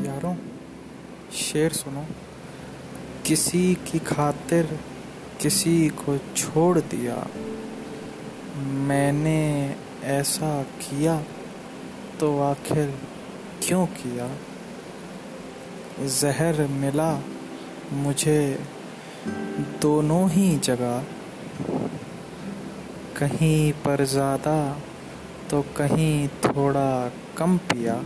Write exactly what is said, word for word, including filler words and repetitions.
यारों शेर सुनो। किसी की खातिर किसी को छोड़ दिया, मैंने ऐसा किया तो आखिर क्यों किया। जहर मिला मुझे दोनों ही जगह, कहीं पर ज़्यादा तो कहीं थोड़ा कम पिया।